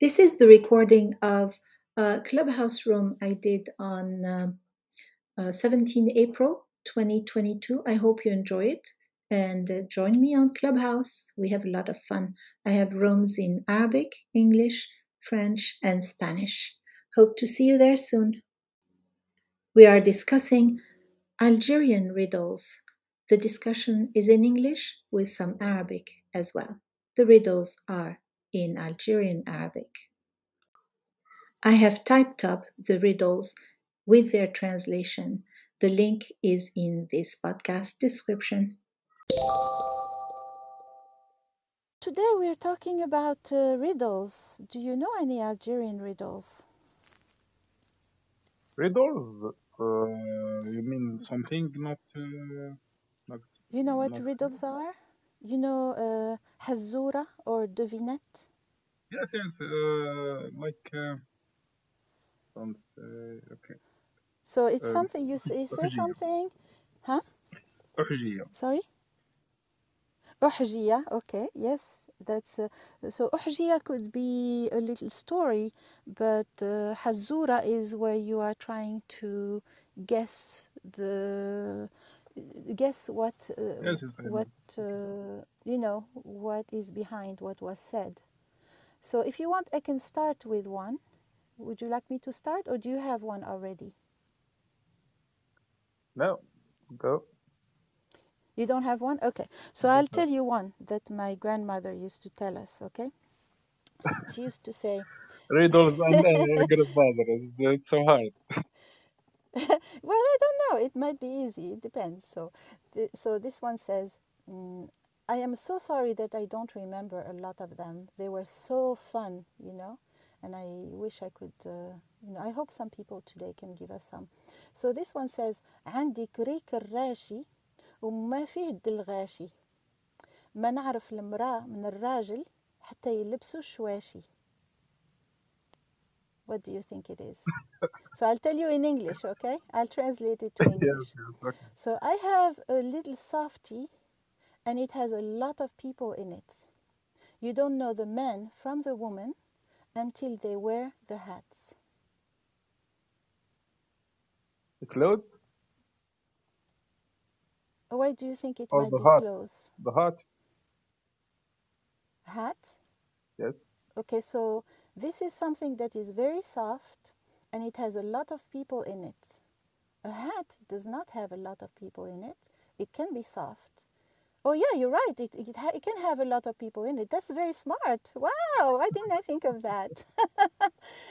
This is the recording of a Clubhouse room I did on 17 April 2022. I hope you enjoy it, and join me on Clubhouse. We have a lot of fun. I have rooms in Arabic, English, French, and Spanish. Hope to see you there soon. We are discussing Algerian riddles. The discussion is in English with some Arabic as well. The riddles are in Algerian Arabic. I have typed up the riddles with their translation. The link is in this podcast description. Today we are talking about riddles. Do you know any Algerian riddles? Riddles? You mean something not you know what riddles are? You know Hazura or Devinette? Yes, okay. So it's something, you say something, huh? Uhjia. Sorry? Uhjia, okay, yes. That's so Uhjia could be a little story, but Hazura is where you are trying to guess what is behind what was said. So if you want, I can start with one. Would you like me to start, or do you have one already? No, go. You don't have one? Okay. So I'll tell you one that my grandmother used to tell us, okay? She used to say... Riddles and your grandmother, it's so hard. Well, I don't know. It might be easy. It depends. So this one says, I am so sorry that I don't remember a lot of them. They were so fun, you know, and I wish I could... I hope some people today can give us some. So this one says, عندي كريك الراشي وما فيه الدلغاشي ما نعرف المرأة من الراجل حتى يلبسوا الشواشي. What do you think it is? So I'll tell you in English, okay? I'll translate it to English. So I have a little softie and it has a lot of people in it. You don't know the man from the woman until they wear the hats. The clothes? Why do you think it might be clothes? The hat. Hat? Yes. Okay, so this is something that is very soft and it has a lot of people in it. A hat does not have a lot of people in it. It can be soft. Oh yeah, you're right. It can have a lot of people in it. That's very smart. Wow, why didn't I think of that?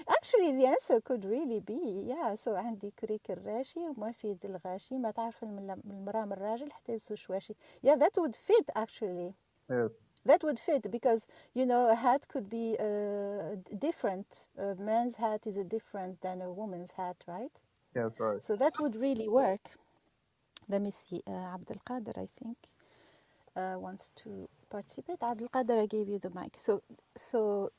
Actually, the answer could really be, yeah. So عندي كريك الراشي وما في يد الغاشي ما تعرف المرأة من الراجل حتى يلبسوا شواشي. Yeah, that would fit actually. Yeah. That would fit because, you know, a hat could be different. A man's hat is different than a woman's hat, right? Yeah, right. So that would really work. Let me see. Abdel Qadir, I think. Wants to participate. Abdel Qadir, I gave you the mic. So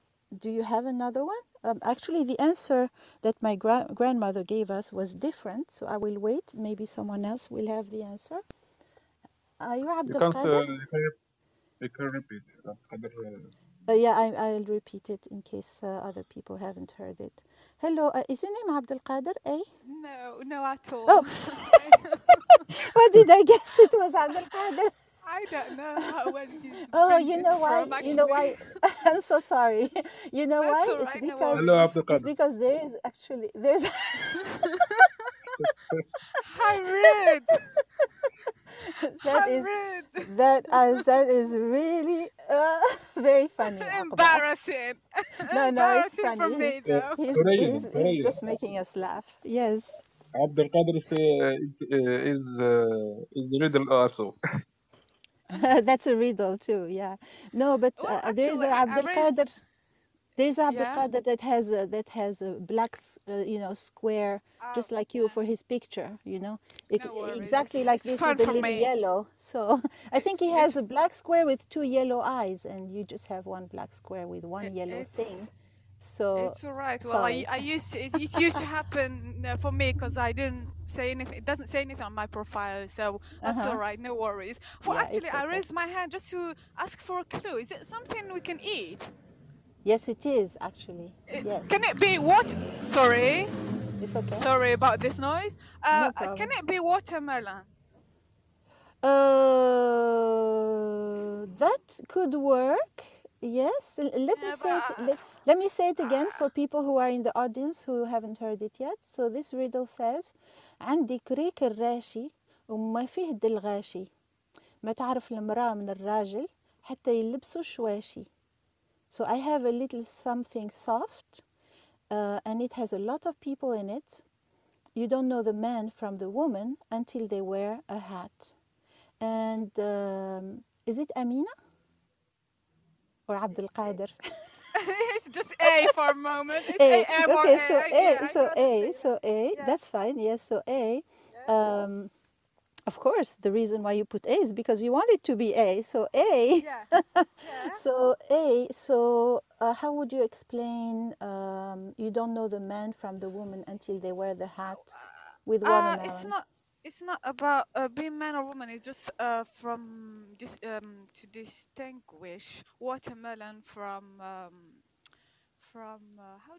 do you have another one? Actually, the answer that my grandmother gave us was different, so I will wait. Maybe someone else will have the answer. Are you Abdel Qadir? You can repeat. I'll repeat it in case other people haven't heard it. Hello, is your name Abdel Qadir? No, not at all. Oh. What did I guess? It was Abdel Qadir. I don't know how well you. Oh, you know why? You know why? I'm so sorry. You know why? It's right, because there's how rude. That is really very funny. Embarrassing. No, it's funny. For me, though. He's just making us laugh. Yes. Abdel Qadir is riddle also. That's a riddle too, yeah. No, but there is Abdel Qadir. There's Abdel Qadir that has a black, square, just like you for his picture. You know, exactly like this with a little yellow. So I think he has a black square with two yellow eyes, and you just have one black square with one yellow thing. So it's all right. Well, it used to happen for me because I didn't say anything. It doesn't say anything on my profile, so that's all right. No worries. Well, I raised my hand just to ask for a clue. Is it something we can eat? Yes, it is actually. Yes. Can it be what? Sorry. It's okay. Sorry about this noise. No problem. Can it be watermelon? That could work. Yes. Let me say it again for people who are in the audience who haven't heard it yet. So this riddle says, عندي كريك الراشي وما فيه دلغاشي. ما تعرف المرأة من الراجل حتى يلبسوا شواشي. So I have a little something soft, and it has a lot of people in it. You don't know the man from the woman until they wear a hat. And is it Amina or Abdul Qadir? It's just A for a moment. It's A. Okay, so A, so A. Yeah. That's fine. Yes, so A. Of course, the reason why you put A is because you want it to be A. So A. Yeah. Yeah. So A. So how would you explain? You don't know the man from the woman until they wear the hat with watermelon. It's not about being man or woman. It's just to distinguish watermelon from how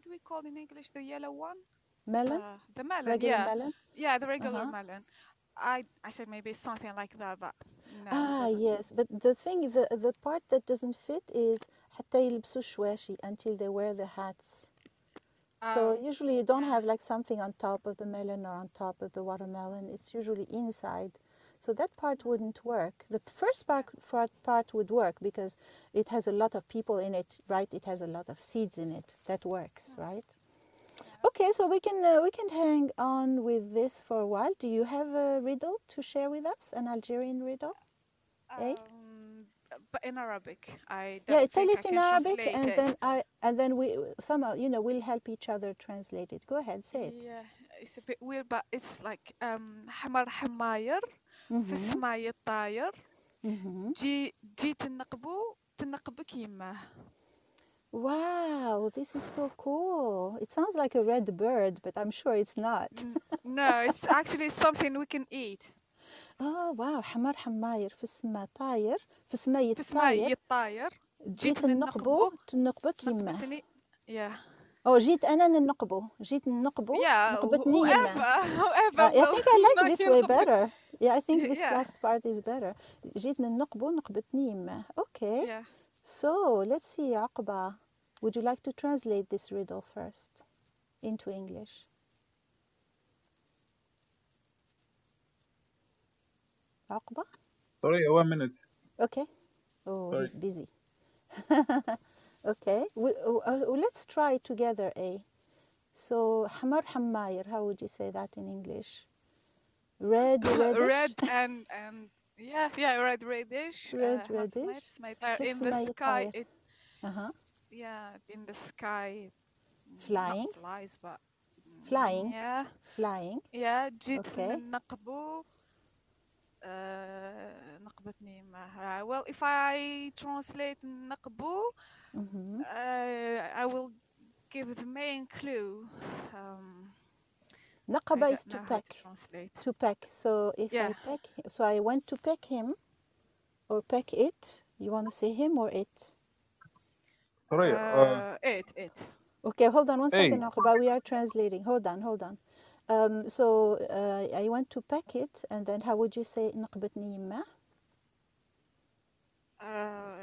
do we call in English the yellow one? Melon. The melon. Regular melon. Yeah, the regular melon. I said maybe something like that, but no. Yes, but the thing, the part that doesn't fit is حتى يلبسوا شواشي, until they wear the hats. So usually you don't have like something on top of the melon or on top of the watermelon. It's usually inside. So that part wouldn't work. The first part would work because it has a lot of people in it, right? It has a lot of seeds in it. That works, right? Okay, so we can hang on with this for a while. Do you have a riddle to share with us? An Algerian riddle? But in Arabic, we'll help each other translate it. Go ahead, say it. Yeah, it's a bit weird, but it's like حمر حماير في السماء طاير جي تنقبو تنقبك يماه. Wow, this is so cool. It sounds like a red bird, but I'm sure it's not. No, it's actually something we can eat. Oh, wow. حمار حماير في السما طاير, في السماء طاير. جيت النقبو تنقبو كيما. Yeah. Oh, جيت أنا ننقبو. جيت النقبو نقبتني يما. I think I like this way better. Yeah, I think this last part is better. جيت النقبو نقبتني يما. Okay. Yeah. So let's see, Aqba, would you like to translate this riddle first into English? Aqba? Sorry, 1 minute. Okay. Oh, sorry. He's busy. Okay. Let's try together, A. So, Hamar Hammayer, how would you say that in English? Red, reddish? Red and... Yeah, red reddish. Red reddish. In the sky, it. Yeah, in the sky. Flying. Not flies, but. Flying. Yeah. Flying. Yeah. Okay. Well, if I translate naqbu, I will give the main clue. Naqaba is to peck. To peck. So if I peck, so I went to peck him, or peck it. You want to say him or it? Sorry. It. Okay, hold on 1 second, Naqaba. We are translating. Hold on. So I went to peck it, and then how would you say naqbatni yimma?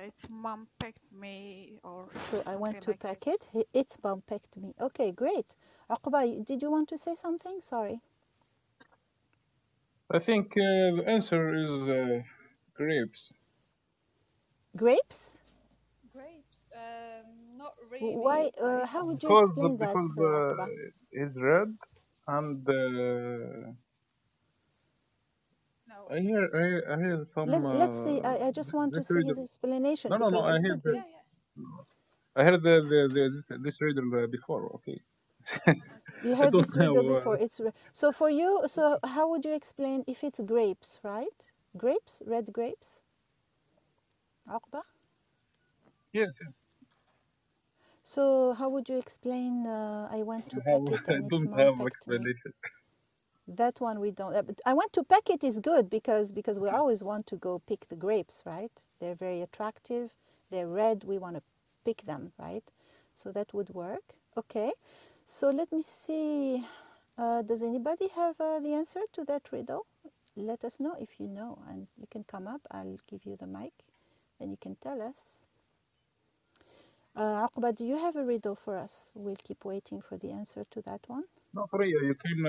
It's mom pecked me, or so I went to peck it. It's mom pecked me. Okay, great. Aqba, did you want to say something? Sorry. I think the answer is grapes. Grapes? Grapes? Not really. Why? How would you explain that? Because it's red and. I hear some. Let's see. I just want to see his explanation. No. I heard. I heard this riddle before. Okay. You heard this riddle before. It's so for you. So how would you explain if it's grapes, right? Grapes, red grapes. Aqba? Yes. So how would you explain? I went to peck it. I don't have explanation. That one we don't. But I want to peck it is good because we always want to go pick the grapes, right? They're very attractive. They're red. We want to pick them, right? So that would work. Okay, so let me see, does anybody have the answer to that riddle? Let us know if you know, and you can come up, I'll give you the mic and you can tell us. Aqba, do you have a riddle for us? We'll keep waiting for the answer to that one. No, for you, you can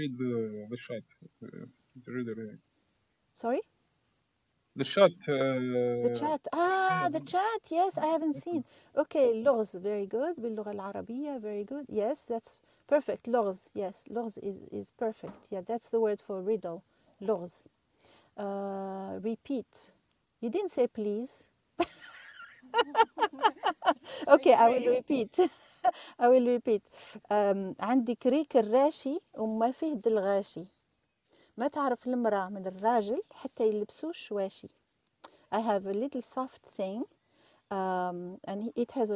read the chat. Sorry? The chat. The chat. Ah, the chat. Yes, I haven't seen. Okay, Lorz, very good. باللغة العربية, very good. Yes, that's perfect. Lorz, yes, Lorz is perfect. Yeah, that's the word for riddle. Lorz. Repeat. You didn't say please. Okay, I will repeat. I will repeat. عندي كريك الراشي وما فيه دلغاشي. ما تعرف المرأة من الراجل حتى يلبسوه شواشي. I have a little soft thing, and it has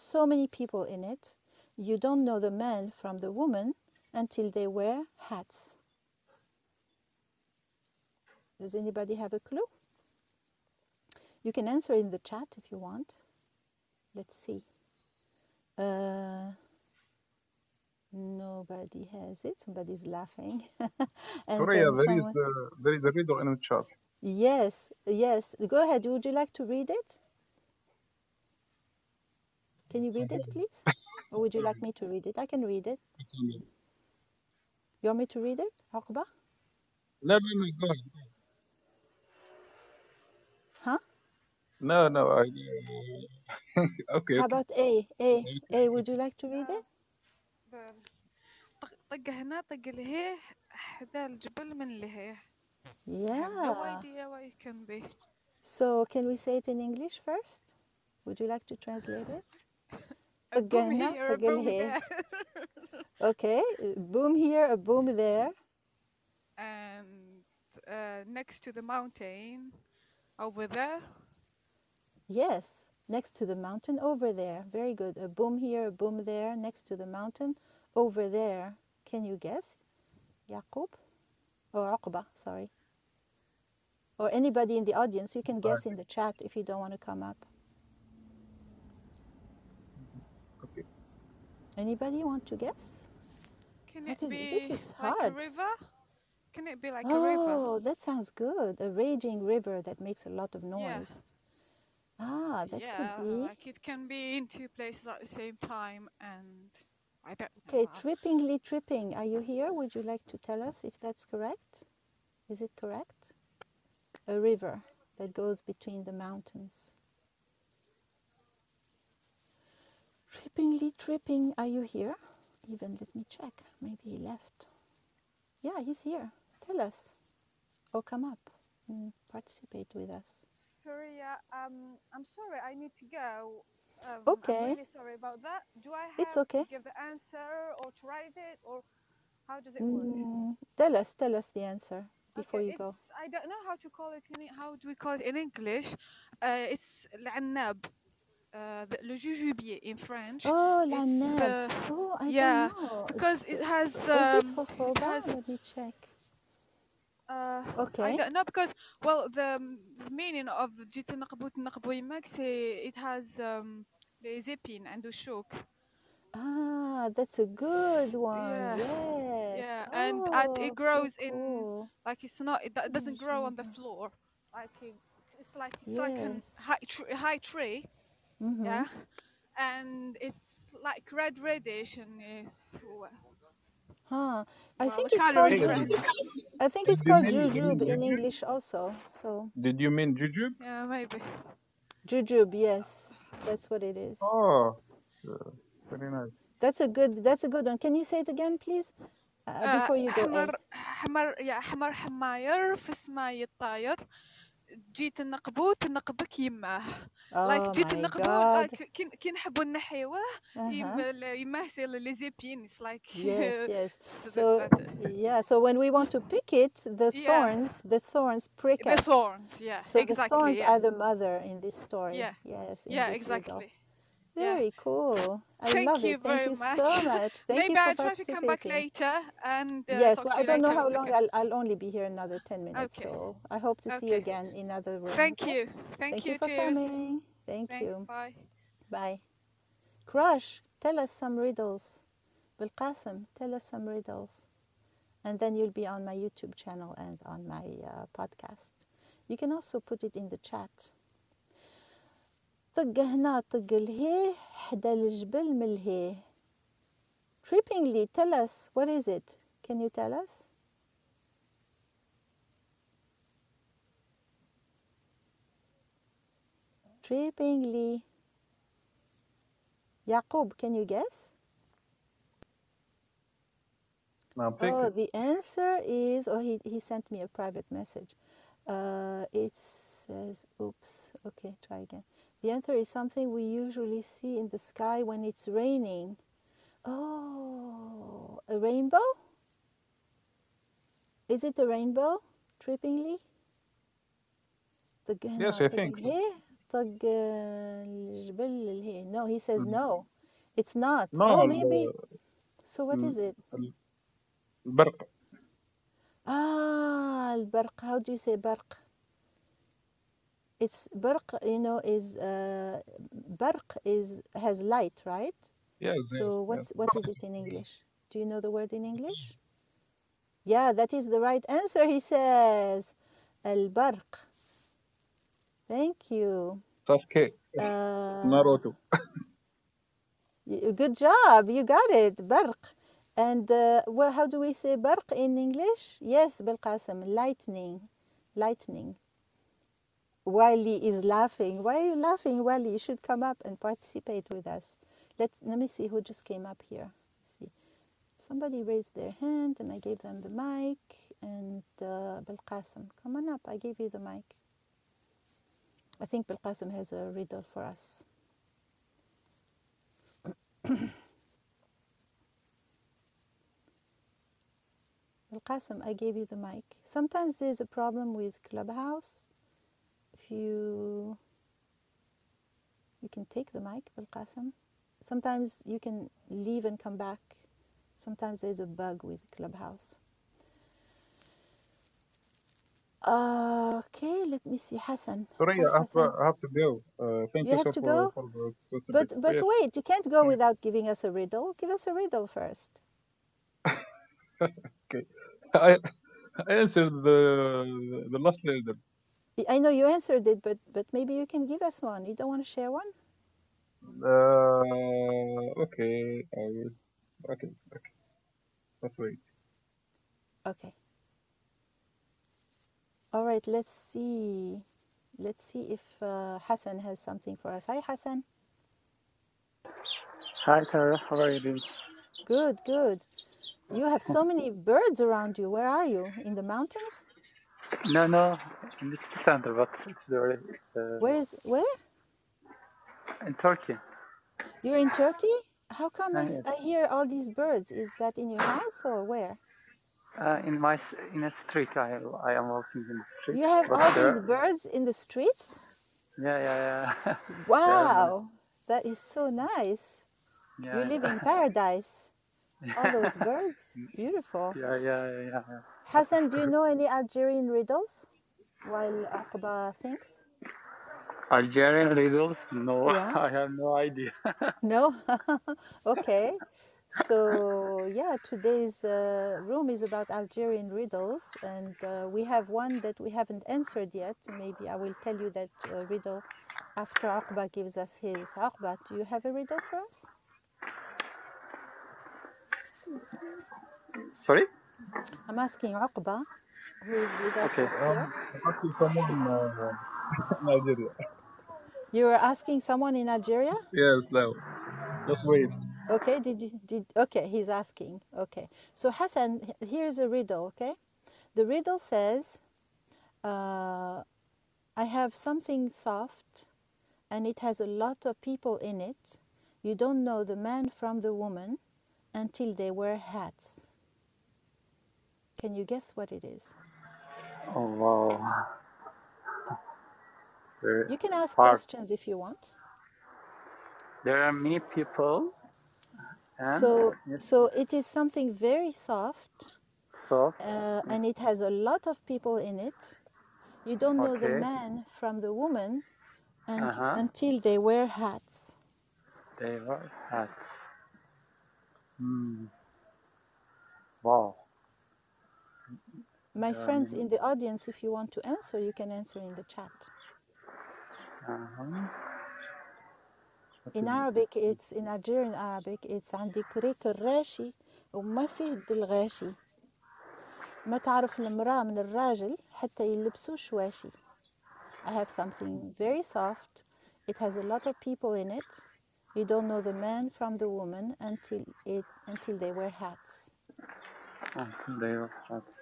so many people in it. You don't know the man from the woman until they wear hats. Does anybody have a clue? You can answer in the chat if you want. Let's see. Nobody has it. Somebody's laughing. Soraya, there is a riddle in the chat. Yes, yes. Go ahead. Would you like to read it? Can you read it, please? Or would you like me to read it? I can read it. You want me to read it, Aqba? No, go ahead. No, I okay. How about A, would you like to read it? طق هنا طق لهيه حدا الجبل من لهيه. Yeah. No idea what it can be. So can we say it in English first? Would you like to translate it? A boom here, a boom there. Okay, boom here, a boom there. And next to the mountain, over there. Yes, next to the mountain over there. Very good. A boom here, a boom there, next to the mountain over there. Can you guess? Yaqub? Or Aqba, sorry. Or anybody in the audience, you can guess in the chat if you don't want to come up. Okay. Anybody want to guess? Can it be like a river? Can it be like a river? Oh, that sounds good. A raging river that makes a lot of noise. Yeah. Ah, that could be. Like it can be in two places at the same time, and I don't know. Okay, trippingly tripping. Are you here? Would you like to tell us if that's correct? Is it correct? A river that goes between the mountains. Trippingly tripping. Are you here? Even let me check. Maybe he left. Yeah, he's here. Tell us. Or come up and participate with us. Soraya, I'm sorry, I need to go. Okay. I'm really sorry about that. Do I have to give the answer or to write it, or how does it work? Tell us the answer before you go. I don't know how to call it. How do we call it in English? It's l'anab, le jujubier in French. Oh, l'anab. Oh, I don't know. Because it has. Is it has, let me check. Okay. I don't know because, well, the meaning of Jita Naqbut Naqbui Max, it has the Zepin and the Shuk. Ah, that's a good one. Yeah. Yes. Yeah, and it grows in, like, it's not, it doesn't grow on the floor. Like, it's like a high tree. Mm-hmm. Yeah. And it's like reddish and. Huh. I think it's called jujube in English also. So. Did you mean jujube? Yeah, maybe. Jujube, yes, that's what it is. Oh, very nice. That's a good one. Can you say it again, please? Before you go. حمر حماير في سماي الطاير. جيت النقبوت نقبك يماه. Like جيت النقبوت like كي نحبوا نحيوه يماثل لي زيبين. It's like yes. So yeah, so when we want to pick it, the thorns prick us. The thorns, yeah. So the thorns are the mother in this story. Yeah. Yes. Yeah, exactly. Very cool. I love it. Thank you so much. Maybe I'll try to come back later. And yes, well, I don't know how long. I'll only be here another 10 minutes. So I hope to see you again in another room. Thank you. Thank you for coming. Thank you. Bye. Bye. Crush, tell us some riddles. Bilqasim, tell us some riddles. And then you'll be on my YouTube channel and on my podcast. You can also put it in the chat. طق هنا طق لهيه حدا الجبل ملهيه. Trippingly, tell us, what is it? Can you tell us? Trippingly. Yaqub, can you guess? Oh, the answer is, oh, he sent me a private message. It says, oops, okay, try again. The answer is something we usually see in the sky when it's raining. Oh, a rainbow? Is it a rainbow, trippingly? Yes, I think. No, he says no, it's not. No, oh, maybe. So what is it? برق. Ah, البرق. How do you say برق? It's برق. You know, is برق is has light, right? Yeah. So what is it in English? Do you know the word in English? Yeah, that is the right answer. He says, البرق. Thank you. Okay. Naruto. Good job. You got it. برق. And well, how do we say barq in English? Yes, Bilqasim, lightning, lightning. Wali is laughing. Why are you laughing, Wali? You should come up and participate with us. Let me see who just came up here. Let's see, somebody raised their hand and I gave them the mic. And Bilqasim, come on up. I gave you the mic. I think Bilqasim has a riddle for us. Bilqasim, I gave you the mic. Sometimes there's a problem with Clubhouse. If you can take the mic, Bilqasim. Sometimes you can leave and come back. Sometimes there's a bug with Clubhouse. Okay, let me see. Hassan. Sorry, I have to go. Thank you so much for the question. But wait, you can't go without giving us a riddle. Give us a riddle first. Okay, I answered the last riddle. I know you answered it, but maybe you can give us one. You don't want to share one? Okay, I will. Okay. Let's wait. Okay. All right. Let's see if Hassan has something for us. Hi, Hassan. Hi, Tara. How are you doing? Good. Good. You have so many birds around you. Where are you? In the mountains? No. In the city center, but it's very... Where? In Turkey. You're in Turkey? How come I hear all these birds? Is that in your house or where? In a street. I am walking in the street. You have all these birds in the streets? Yeah. Wow, that is so nice. Yeah. You live in paradise. All those birds, beautiful. Yeah. Hassan, do you know any Algerian riddles while Aqba thinks? Algerian riddles? No, yeah. I have no idea. No? Okay. So, yeah, today's room is about Algerian riddles. And we have one that we haven't answered yet. Maybe I will tell you that riddle after Aqba gives us his. Aqba, do you have a riddle for us? Sorry? I'm asking Aqba, who is with us here. I'm asking someone in Algeria. You were asking someone in Algeria? Yes, no. Just wait. Okay, he's asking. Okay. So Hassan, here's a riddle, okay? The riddle says, I have something soft and it has a lot of people in it. You don't know the man from the woman until they wear hats. Can you guess what it is? Oh, wow. You can ask questions if you want. There are many people. So it is something very soft. Soft. And it has a lot of people in it. You don't know the man from the woman until they wear hats. they will have. Wow. My friends in the audience, if you want to answer, you can answer in the chat. In Arabic, it's in Algerian Arabic, it's عندي كريك الراشي وما فيه الغاشي. ما تعرف المرأة من الراجل حتى يلبسوا شواشي. I have something very soft. It has a lot of people in it. You don't know the man from the woman until they wear hats. Until they wear hats.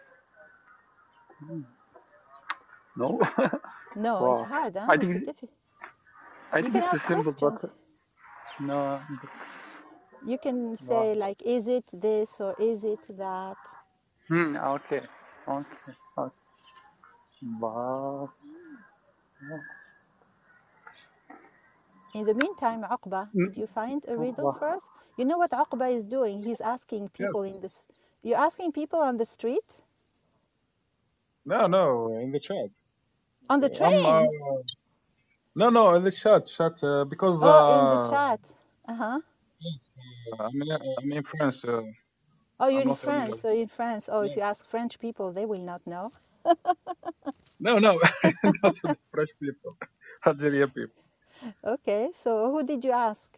No. No, wow. It's hard. Huh? It's difficult. I think it's simple, but no. But you can say like, "Is it this or is it that?" Okay. Okay. Wow. In the meantime, Uqba, did you find a riddle for us? You know what Uqba is doing? He's asking people in this. You're asking people on the street? No, in the chat. On the train? No, in the chat, because... Oh, in the chat. Uh-huh. I'm in France. Oh, you're in France, so in France. Oh, yeah. If you ask French people, they will not know. No, not French people, Algerian people. Okay, so who did you ask?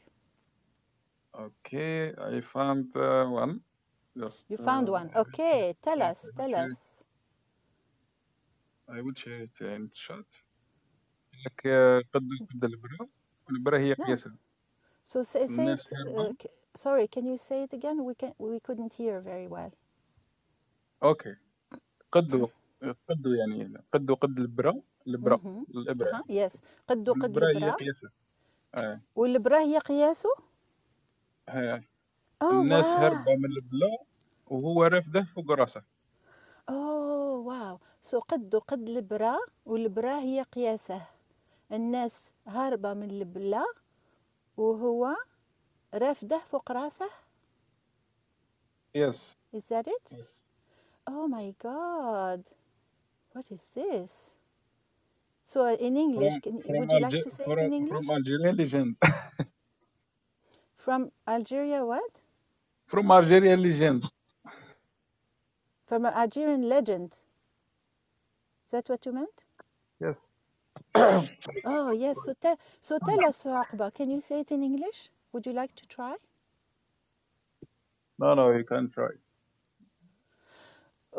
Okay, I found one. Just, you found one. Okay, tell us. I will share it in chat. So say it. Sorry, can you say it again? We couldn't hear very well. Okay. قدو يعني قد البرة الإبرة. Yes. قد البرة. والبرة هي قياسه؟ الناس هربة من البلا وهو رافده فوق راسه. أوه واو. سو قدو قد البرة والبرة هي قياسه. الناس هربة من البلا وهو رافده فوق راسه. Yes. Is that it? Yes. Oh my God. What is this? So in English, would you like to say it in English? From Algeria legend. From Algeria what? From Algeria legend. From an Algerian legend. Is that what you meant? Yes. Oh yes. So tell us, Uqba. Can you say it in English? Would you like to try? No, you can't try.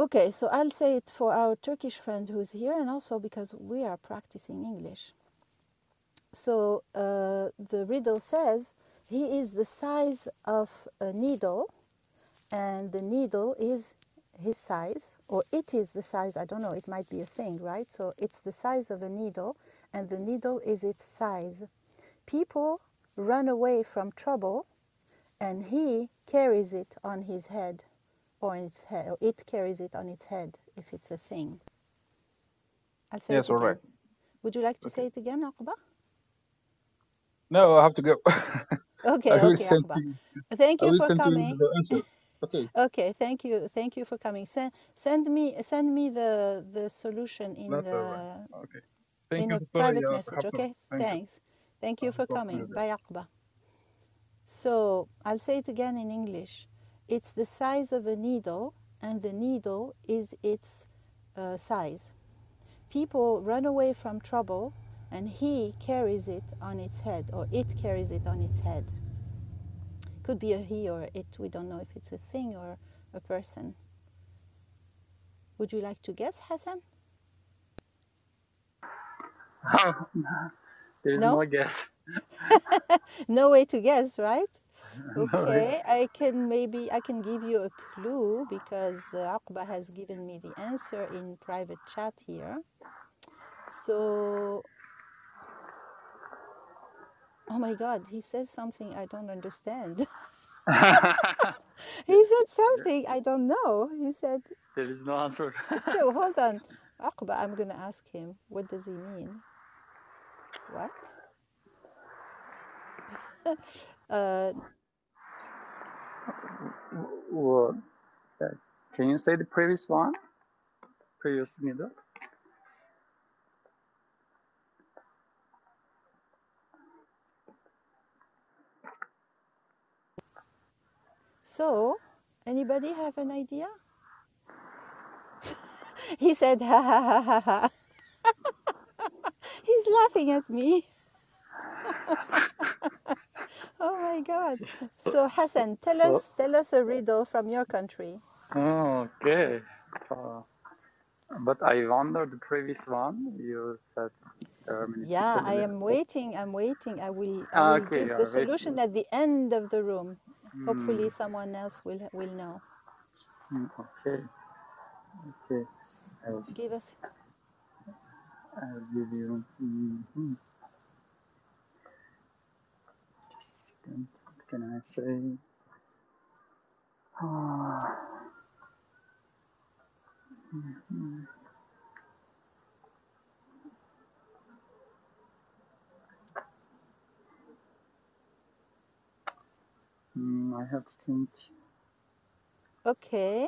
Okay, so I'll say it for our Turkish friend who's here and also because we are practicing English. So the riddle says, he is the size of a needle and the needle is his size, or it is the size, I don't know, it might be a thing, right? So it's the size of a needle and the needle is its size. People run away from trouble and he carries it on his head. Or its head, or it carries it on its head if it's a thing. I'll say yes, all right. Would you like to say it again, Uqba? No, I have to go. Okay, Uqba. Thank you for coming. Okay, thank you for coming. Send me the solution in a private message. Okay, thanks. Thank you for coming. Bye, Uqba. So I'll say it again in English. It's the size of a needle, and the needle is its size. People run away from trouble, and he carries it on its head, or it carries it on its head. Could be a he or it, we don't know if it's a thing or a person. Would you like to guess, Hassan? There's no guess. No way to guess, right? Okay, I can give you a clue because Uqba has given me the answer in private chat here. So, oh my God, he says something I don't understand. He said something I don't know. He said there is no answer. So hold on, Uqba, I'm gonna ask him. What does he mean? What? Well, can you say the previous one? Previous needle. So, anybody have an idea? He said, ha ha ha ha ha. He's laughing at me. Oh my God. So Hassan, tell us a riddle from your country. Okay. But I wondered the previous one. You said Germany. Yeah, I am waiting. I'm waiting. I will okay, give the solution waiting at the end of the room. Hopefully, someone else will know. Okay. Okay. Give us. I'll give you. Just a second. What can I say? I have to think. Okay.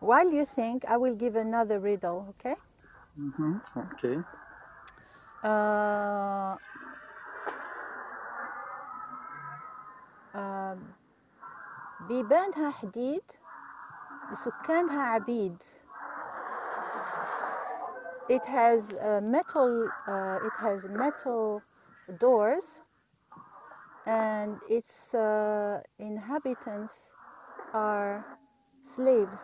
While you think, I will give another riddle, okay? Okay. بيبانها حديد وسكانها عبيد. It has metal doors, and its inhabitants are slaves.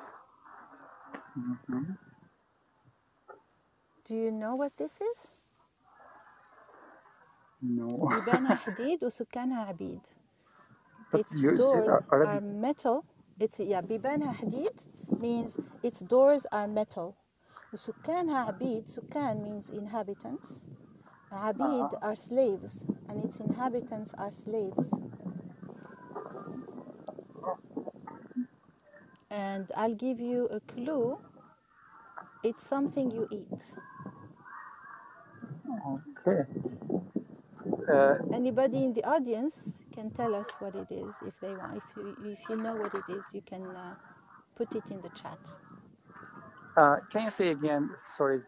Do you know what this is? No. بيبانها حديد وسكانها عبيد. Its doors are metal. It's بيبانها حديد means its doors are metal. وسكانها عبيد. سكان means inhabitants. عبيد are slaves, and its inhabitants are slaves. And I'll give you a clue. It's something you eat. Okay. Anybody in the audience can tell us what it is if they want. If you know what it is, you can put it in the chat. Can you say again? Sorry.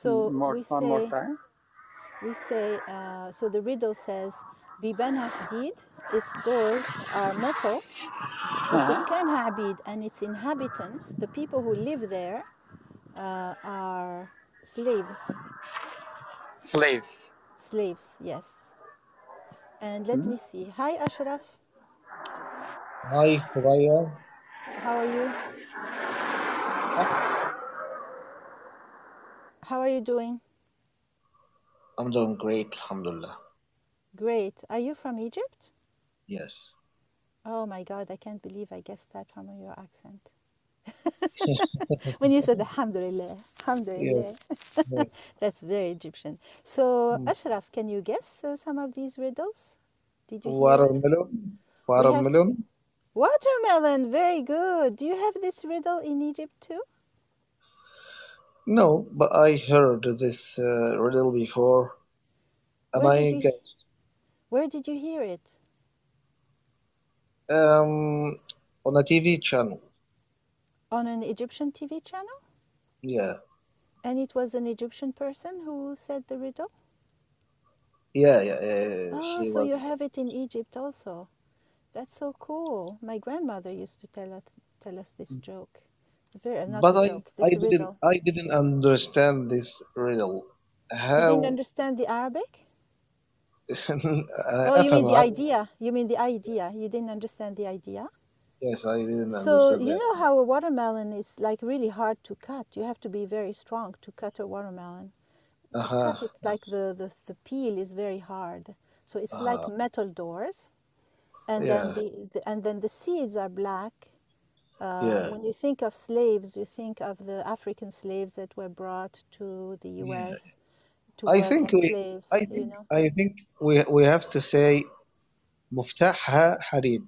So we say. So the riddle says, "Bibanha hadid." Its doors are metal. Sukkanha abid, and its inhabitants, the people who live there, are slaves. Slaves. Slaves, yes. And let me see. Hi, Ashraf. Hi, Khuraya. How are you? How are you doing? I'm doing great, alhamdulillah. Great. Are you from Egypt? Yes. Oh my God, I can't believe I guessed that from your accent. When you said alhamdulillah, alhamdulillah. Yes. Yes. That's very Egyptian. So Ashraf, can you guess some of these riddles? Did you watermelon? Watermelon? Watermelon, very good. Do you have this riddle in Egypt too? No, but I heard this riddle before. And I guess. Where did you hear it? On a TV channel. On an Egyptian TV channel? Yeah. And it was an Egyptian person who said the riddle? Yeah. Oh, so you have it in Egypt also. That's so cool. My grandmother used to tell us this joke. I didn't understand this riddle. How? You didn't understand the Arabic? Oh, you mean the idea? You mean the idea? You didn't understand the idea? Yes, I didn't understand. So you know how a watermelon is like really hard to cut. You have to be very strong to cut a watermelon. Cut it, like the peel is very hard. So it's like metal doors. And then the seeds are black. When you think of slaves, you think of the African slaves that were brought to the U.S. to work as slaves. I think we have to say مفتاحها حديد.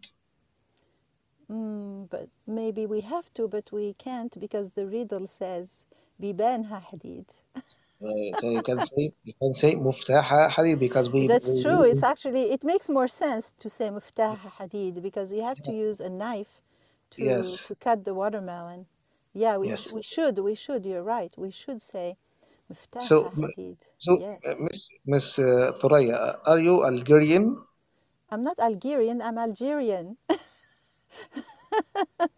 But maybe we have to, but we can't because the riddle says بيبانها حديد. You can say مفتاحها حديد because we. That's true. It's actually, it makes more sense to say مفتاحها حديد because you have to use a knife to cut the watermelon. Yeah, we should. You're right. We should say مفتاح حديد. Yes. Miss Thuraya, are you Algerian? I'm not Algerian, I'm Algerian.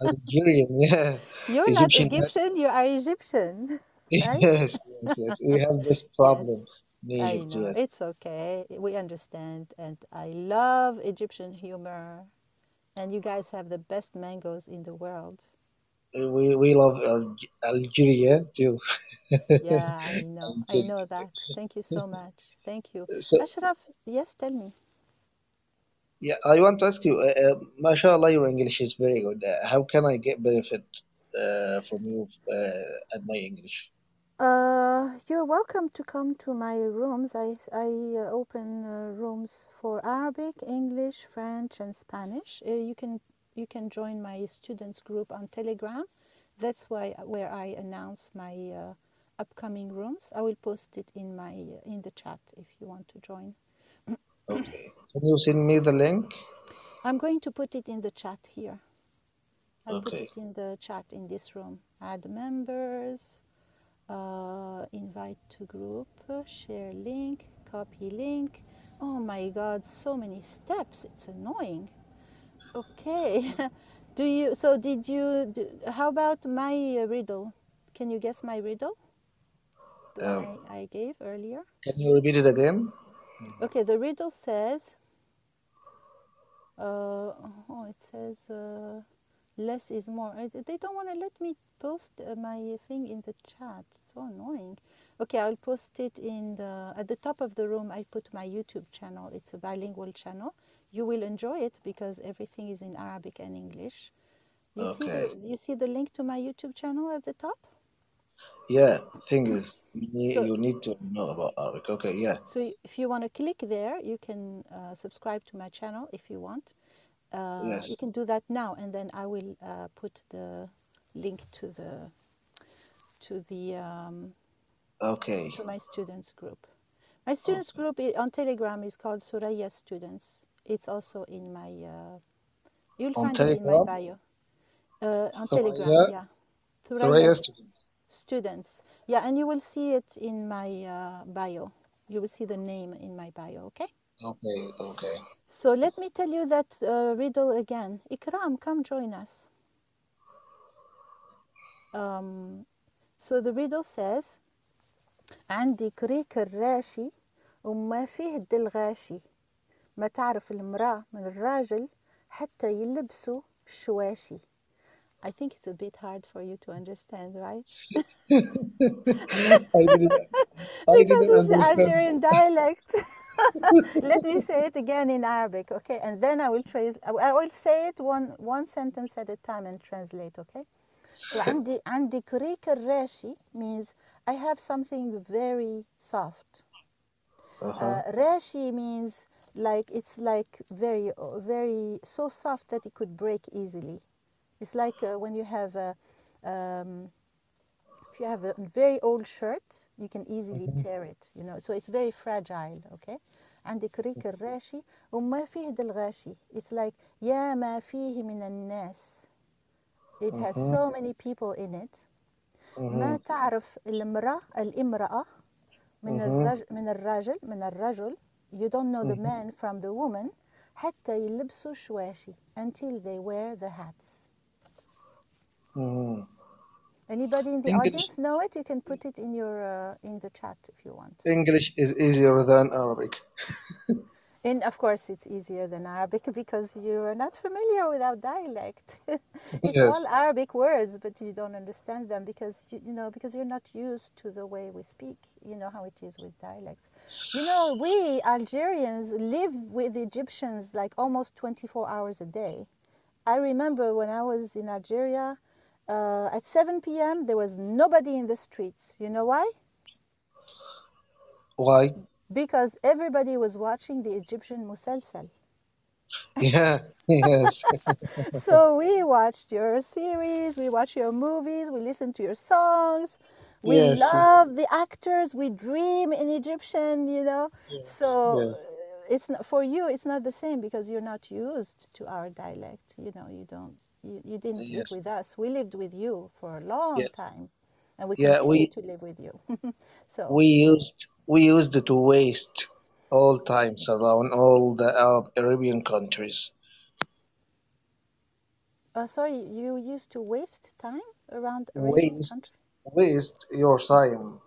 Algerian, yeah. You're not Egyptian, you are Egyptian. Right? yes. We have this problem. Yes. I know. It's okay. We understand. And I love Egyptian humor. And you guys have the best mangoes in the world. We love Algeria too. Yeah, I know that. Thank you so much. Thank you. So, Ashraf, yes, tell me. Yeah, I want to ask you, mashallah, your English is very good. How can I get benefit from you at my English? You're welcome to come to my rooms. I open rooms for Arabic, English, French, and Spanish. You can join my students group on Telegram. That's where I announce my upcoming rooms. I will post it in the chat if you want to join. Okay. Can you send me the link? I'm going to put it in the chat here. I'll put it in the chat in this room. Add members, invite to group, share link, copy link. Oh my God, so many steps. It's annoying. Okay, how about my riddle? Can you guess my riddle? I gave earlier. Can you repeat it again? Okay, the riddle says, less is more. They don't want to let me post my thing in the chat. It's so annoying. Okay, I'll post it at the top of the room. I put my YouTube channel. It's a bilingual channel. You will enjoy it because everything is in Arabic and English. You see the link to my YouTube channel at the top? Yeah, thing is, you need to know about Arabic. Okay, yeah. So if you want to click there, you can subscribe to my channel if you want. You can do that now, and then I will put the link to my students group. My students group on Telegram is called Thuraya Students. It's also in my you'll find Telegram? It in my bio. On Thuraya, Telegram, yeah. Thuraya Students. Yeah, and you will see it in my bio. You will see the name in my bio. Okay. Okay. So let me tell you that riddle again. Ikram, come join us. So the riddle says, عندي كريك الراشي وما فيه الدل غاشي ما تعرف المرأة من الراجل حتى يلبسوا الشواشي. I think it's a bit hard for you to understand, right? Because it's Algerian dialect. Let me say it again in Arabic, okay? And then I will say it one sentence at a time and translate, okay? So عندي كريك الراشي means I have something very soft. Rashi means like it's like very, very so soft that it could break easily. It's like when you have if you have a very old shirt, you can easily tear it, you know. So it's very fragile, okay? عندك ريك الراشي وما فيه دلغاشي. It's like يا ما فيه من الناس. It has so many people in it. ما تعرف الامرأة من الرجل. You don't know the man from the woman. حتى يلبسوا شواشي until they wear the hats. Anybody in the audience know it? You can put it in your in the chat if you want. English is easier than Arabic. And of course, it's easier than Arabic because you are not familiar with our dialect. It's all Arabic words, but you don't understand them because because you're not used to the way we speak. You know how it is with dialects. We Algerians live with Egyptians like almost 24 hours a day. I remember when I was in Algeria. At 7 p.m., there was nobody in the streets. You know why? Why? Because everybody was watching the Egyptian Musalsal. Yeah, yes. So we watched your series, we watched your movies, we listened to your songs. We love the actors, we dream in Egyptian, Yes. So it's not, for you, it's not the same because you're not used to our dialect. You didn't live with us. We lived with you for a long time. and we continue to live with you. So we used to waste all times around all the Arab Arabian countries. Sorry, you used to waste time around Arabian countries. Waste your time.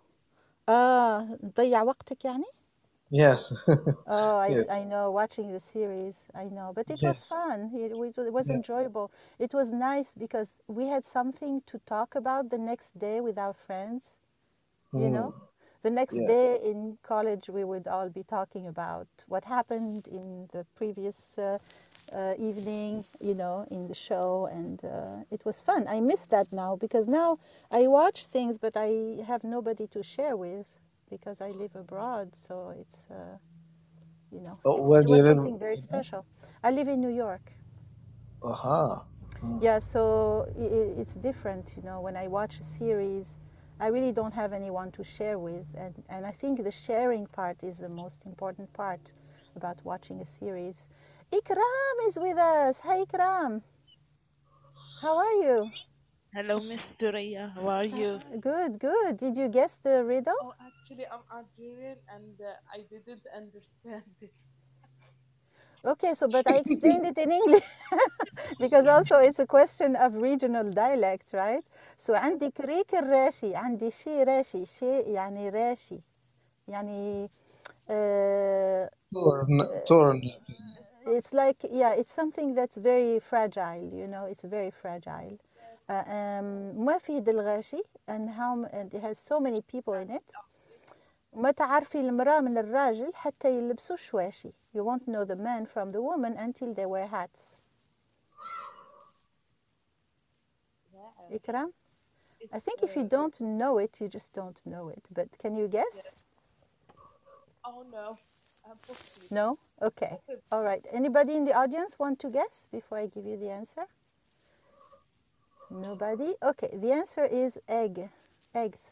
ضيع وقتك يعني. Yes. Oh, I know. Watching the series, I know, but it was fun. It was enjoyable. It was nice because we had something to talk about the next day with our friends. You know, the next day in college, we would all be talking about what happened in the previous evening. You know, in the show, and it was fun. I miss that now because now I watch things, but I have nobody to share with. Because I live abroad, so it's, you know, where do you live? Something very special. I live in New York. Aha. Yeah, so it's different, you know, when I watch a series, I really don't have anyone to share with, and I think the sharing part is the most important part about watching a series. Ikram is with us. Hi, Ikram. How are you? Hello, Miss Surya. How are you? Good, good. Did you guess the riddle? Oh, actually, I'm Algerian and I didn't understand it. Okay, so but I explained it in English because also it's a question of regional dialect, right? So عندي كريك الراشي, عندي شي راشي, شي يعني راشي, يعني torn. It's like it's something that's very fragile, you know. It's very fragile. ما في دلغاشي and how and it has so many people in it. ما تعرفي المرأة من الراجل حتى يلبسوا شواشي. You won't know the man from the woman until they wear hats. Ikram, I think if you don't know it, you just don't know it. But can you guess? Oh no. No? Okay. All right. Anybody in the audience want to guess before I give you the answer? Nobody? Okay, the answer is egg. Eggs.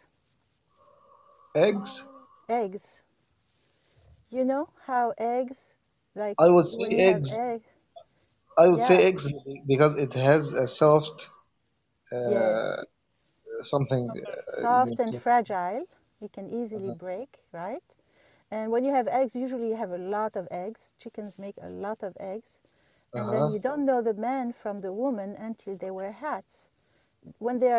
Eggs? Eggs. You know how eggs, like... I would say eggs. I would say eggs because it has a soft... something... Soft and fragile. It can easily break, right? And when you have eggs, usually you have a lot of eggs. Chickens make a lot of eggs. And then you don't know the man from the woman until they wear hats. When they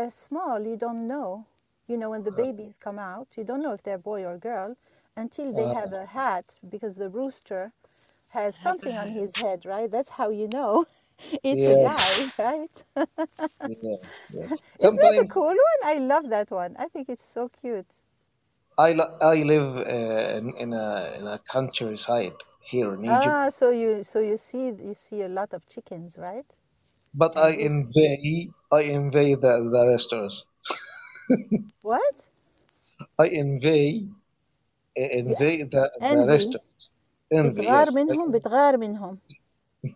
are small, you don't know. You know, when the babies come out, you don't know if they're boy or girl until they have a hat, because the rooster has something on his head, right? That's how you know it's a guy, right? Isn't that a cool one? I love that one. I think it's so cute. I live in a countryside. Here in Egypt. Ah, so you see a lot of chickens, right? But I envy the roosters. What? I envy the roosters. Envy. بتغار منهم, بتغار منهم.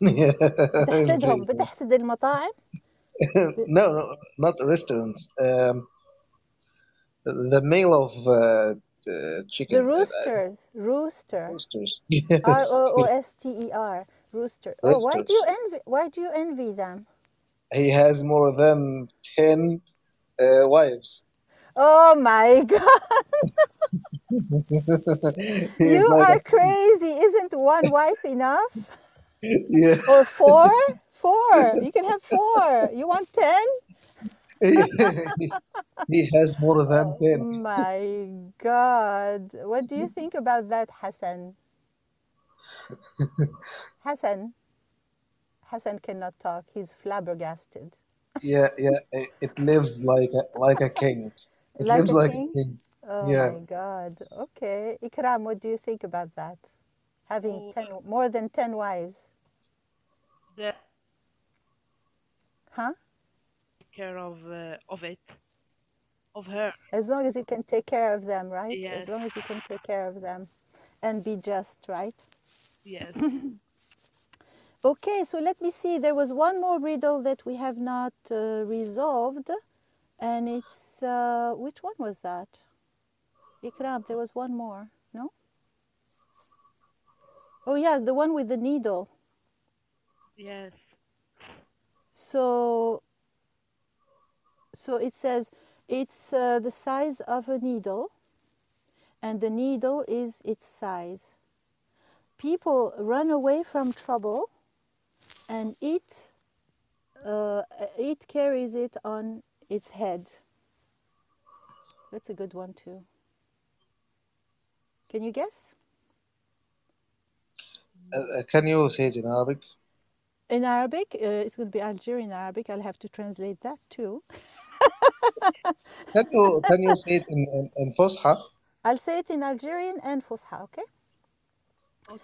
بتحسدهم, بتحسد المطاعم. No, not restaurants. The male of chicken. The roosters. Yes. rooster. Roosters. Oh, why do you envy them? He has more than 10 wives. Oh my God! You are crazy. Isn't one wife enough? Yeah. Or four? Four. You can have four. You want 10? He has more than 10. Oh my God. What do you think about that, Hassan? Hassan cannot talk. He's flabbergasted. Yeah. It lives like a king. It like lives a like king? A king. Oh my God. Okay. Ikram, what do you think about that? Having more than 10 wives? Yeah. Huh? Take care of her. As long as you can take care of them, right? Yes. As long as you can take care of them and be just, right? Yes. Okay, so let me see. There was one more riddle that we have not resolved, and it's which one was that? Ikram, there was one more, no? Oh yeah, the one with the needle. Yes. So it says, It's the size of a needle, and the needle is its size. People run away from trouble, and it carries it on its head. That's a good one too. Can you guess? Can you say it in Arabic? In Arabic, it's going to be Algerian Arabic. I'll have to translate that too. Can you say it in Fusha? I'll say it in Algerian and Fusha, okay?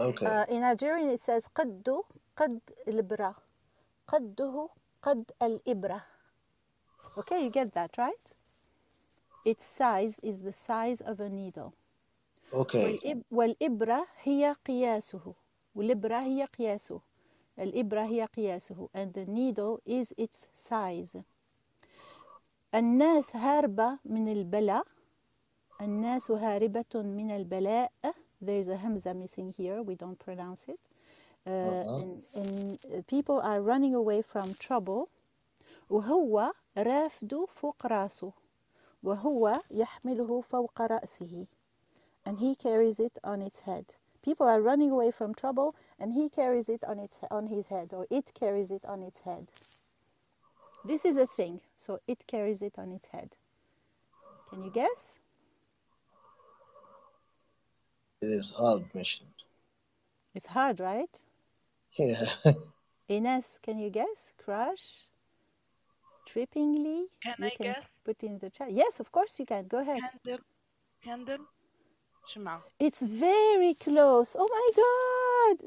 Okay. In Algerian, it says "qaddu qad al-ibra, qadduhu qad al-ibra." Okay, you get that, right? Its size is the size of a needle. Okay. والإبرة هي قياسه. والإبرة هي قياسه. الإبرة هي قياسه. And the needle is its size. الناس هاربة من البلاء. الناس هاربة من البلاء. There is a hamza missing here. We don't pronounce it. And people are running away from trouble. وهو رافد فوق راسه. وهو يحمله فوق رأسه. And he carries it on its head. People are running away from trouble, and he carries it on his head, or it carries it on its head. This is a thing, so it carries it on its head. Can you guess? It is hard mission. It's hard, right? Yeah. Ines, can you guess? Crush? Trippingly? Can I guess? Put in the chat. Yes, of course you can. Go ahead. Candle. It's very close. Oh my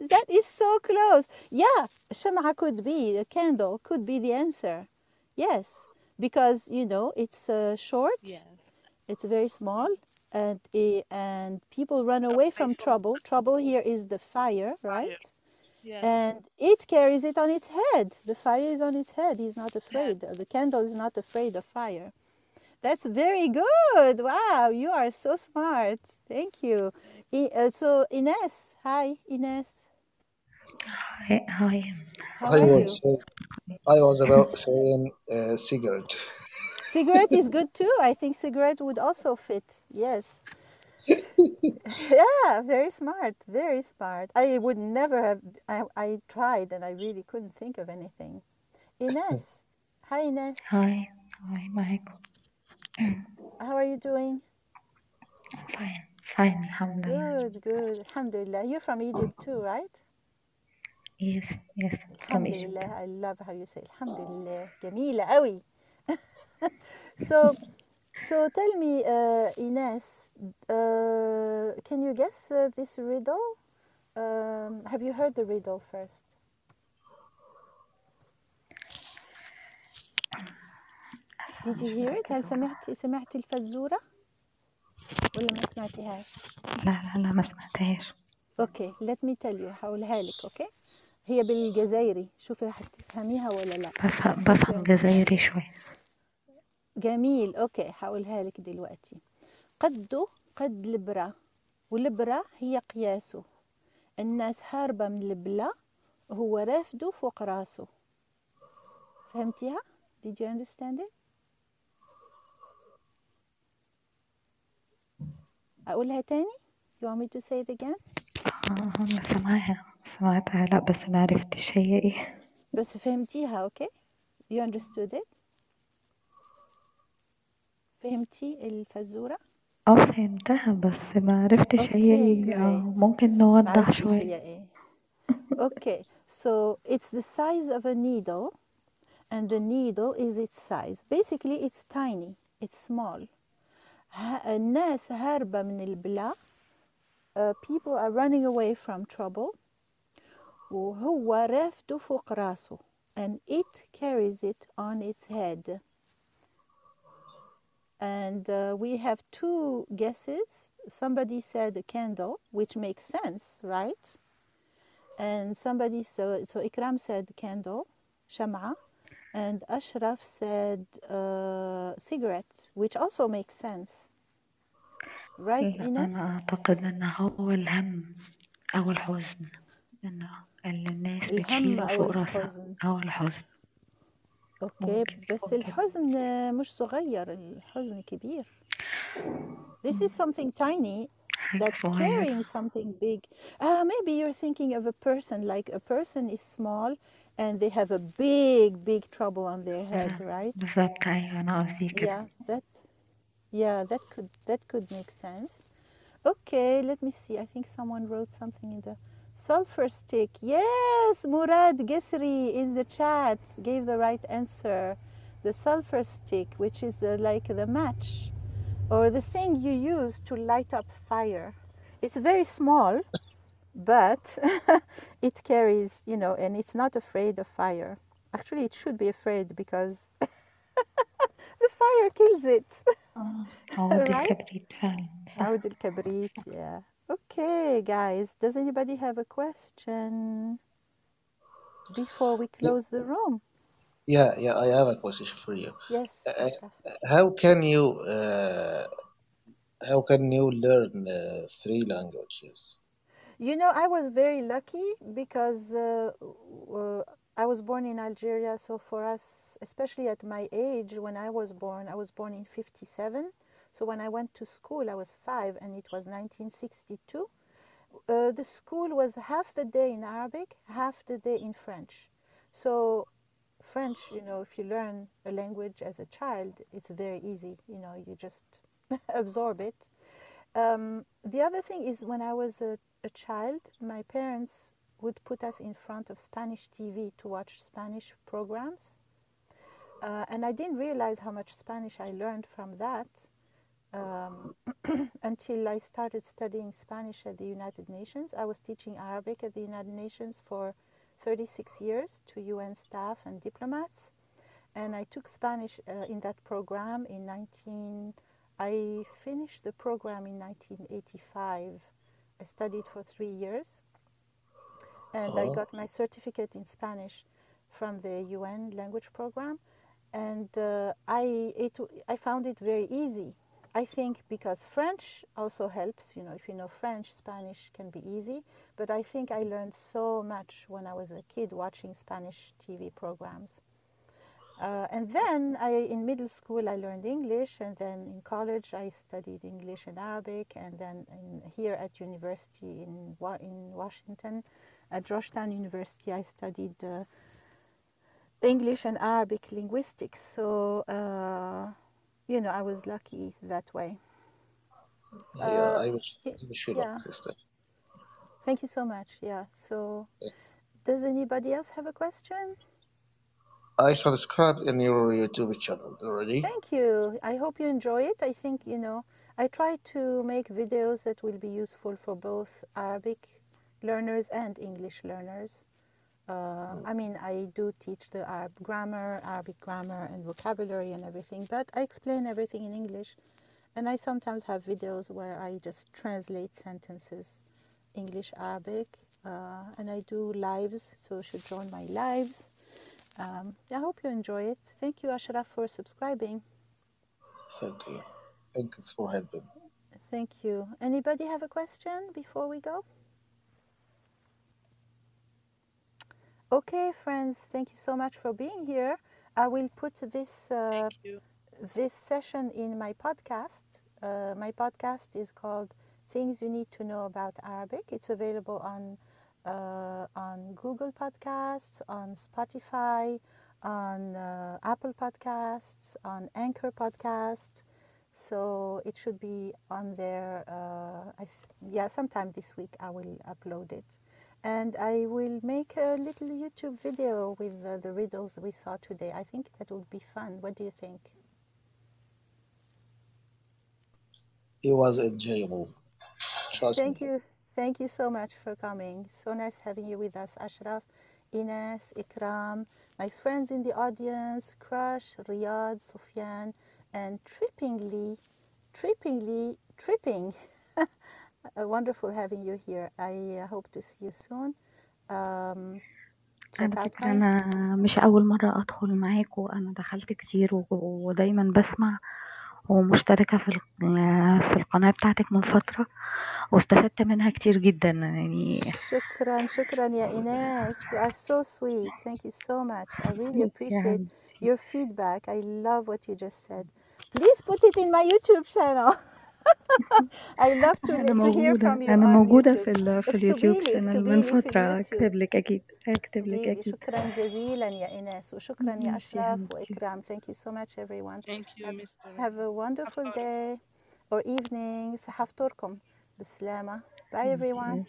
God, that is so close. Yeah, Shama could be, the candle could be the answer. Yes, because, you know, it's short, yes. It's very small, and people run away from trouble. Trouble here is the fire, right? Yeah. And it carries it on its head. The fire is on its head. He's not afraid. Yeah. The candle is not afraid of fire. That's very good. Wow, you are so smart. Thank you. So, Ines. Hi, Ines. Hi. Hi. I was about saying cigarette. Cigarette is good too. I think cigarette would also fit. Yes. Yeah, very smart. Very smart. I would never have. I tried and I really couldn't think of anything. Ines. Hi, Ines. Hi. Hi, Michael. How are you doing? Fine, fine, alhamdulillah. Good, good, alhamdulillah. You're from Egypt too, right? Yes, yes, from Egypt. I love how you say alhamdulillah. Jamila, awi. So tell me, Ines, can you guess this riddle? Have you heard the riddle first? Did you hear it? هل سمعتي الفزورة ولا ما سمعتيهاش؟ لا ما سمعتهاش. Okay, let me tell you. هقولها لك, okay? هي بالجزائري. شوفي راح تفهميها ولا لا؟ بفهم جزائري شوي. جميل, okay. هقولها لك دلوقتي. قده قد البرة, والبرة هي قياسه. الناس هاربة من البلا, هو رافده فوق راسه. فهمتيها؟ Did you understand it? أقولها تاني؟ You want me to say it again? سمعتها لا بس ما عرفتش هي إيه. بس فهمتيها, أوكي؟ You understood it? فهمتي الفزورة؟ فهمتها بس ما عرفتش هي إيه. ممكن نوضح شوي. Okay, so it's the size of a needle, and the needle is its size. Basically, it's tiny. It's small. الناس هاربة من البلاء. People are running away from trouble. وهو رافده فوق راسه. And it carries it on its head. And we have two guesses. Somebody said a candle, which makes sense, right? And somebody, so Ikram said candle, Shama. And Ashraf said cigarette, which also makes sense. Right, Ines? أنا أعتقد أنه هو الهم أو الحزن. أنه الناس بتشيل فوق راسها. أو الحزن. اوكي، بس الحزن مش صغير، الحزن كبير. This is something tiny that's carrying something big. Maybe you're thinking of a person, like a person is small and they have a big trouble on their head, right? بالضبط، أيوة أنا قصدي كده. Yeah, that could make sense. Okay, let me see. I think someone wrote something in the sulfur stick. Yes, Murad Gesri in the chat gave the right answer. The sulfur stick, which is like the match or the thing you use to light up fire. It's very small, but it carries, you know, and it's not afraid of fire. Actually, it should be afraid because the fire kills it. Right? Hawd al-Kabrit, yeah. Okay, guys, does anybody have a question before we close the room? Yeah, I have a question for you. Yes. How can you learn three languages? You know, I was very lucky because I was born in Algeria, so for us, especially at my age, when I was born in 1957. So when I went to school, I was 5, and it was 1962. The school was half the day in Arabic, half the day in French. So French, you know, if you learn a language as a child, it's very easy. You know, you just absorb it. The other thing is when I was a child, my parents would put us in front of Spanish TV to watch Spanish programs. And I didn't realize how much Spanish I learned from that. Until I started studying Spanish at the United Nations. I was teaching Arabic at the United Nations for 36 years to UN staff and diplomats. And I took Spanish in that program in I finished the program in 1985. I studied for 3 years. And I got my certificate in Spanish from the UN language program. And I found it very easy. I think because French also helps, you know, if you know French, Spanish can be easy. But I think I learned so much when I was a kid watching Spanish TV programs. And then in middle school, I learned English. And then in college, I studied English and Arabic. And then here at university in Washington, at Georgetown University, I studied English and Arabic linguistics. So, you know, I was lucky that way. Yeah, I wish you luck, sister. Thank you so much. Yeah. So, does anybody else have a question? I subscribed in your YouTube channel already. Thank you. I hope you enjoy it. I think, you know, I try to make videos that will be useful for both Arabic learners and English learners. I mean, I do teach the Arabic grammar and vocabulary and everything, but I explain everything in English. And I sometimes have videos where I just translate sentences, English, Arabic, and I do lives, so you should join my lives. I hope you enjoy it. Thank you, Ashraf, for subscribing. Thank you. Thanks for helping. Thank you. Anybody have a question before we go? Okay, friends, thank you so much for being here. I will put this session in my podcast. My podcast is called Things You Need to Know About Arabic. It's available on Google Podcasts, on Spotify, on Apple Podcasts, on Anchor Podcasts. So it should be on there. Sometime this week I will upload it. And I will make a little YouTube video with the riddles we saw today. I think that would be fun. What do you think? It was enjoyable. Thank you. Thank you so much for coming. So nice having you with us, Ashraf, Ines, Ikram, my friends in the audience, Crush, Riyad, Sufyan, and Tripping. Wonderful having you here. I hope to see you soon. أنا مش أول مرة أدخل معاك وأنا دخلت كتير ودايما بسمع ومشتركة في القناة بتاعتك من فترة واستفدت منها كتير جدا يعني. شكرا يا إناس. You are so sweet. Thank you so much. I really appreciate your feedback. I love what you just said. Please put it in my YouTube channel. I love to hear from you. أنا موجودة في اليوتيوب channel من فترة. أكتب لك أكيد. شكرا جزيلا يا إناس وشكرا يا أشرف وإكرام. Thank you so much everyone. Thank you, Mr. Have a wonderful day or evening. صحفتوركم بالسلامة. Bye everyone.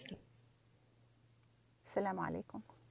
السلام عليكم.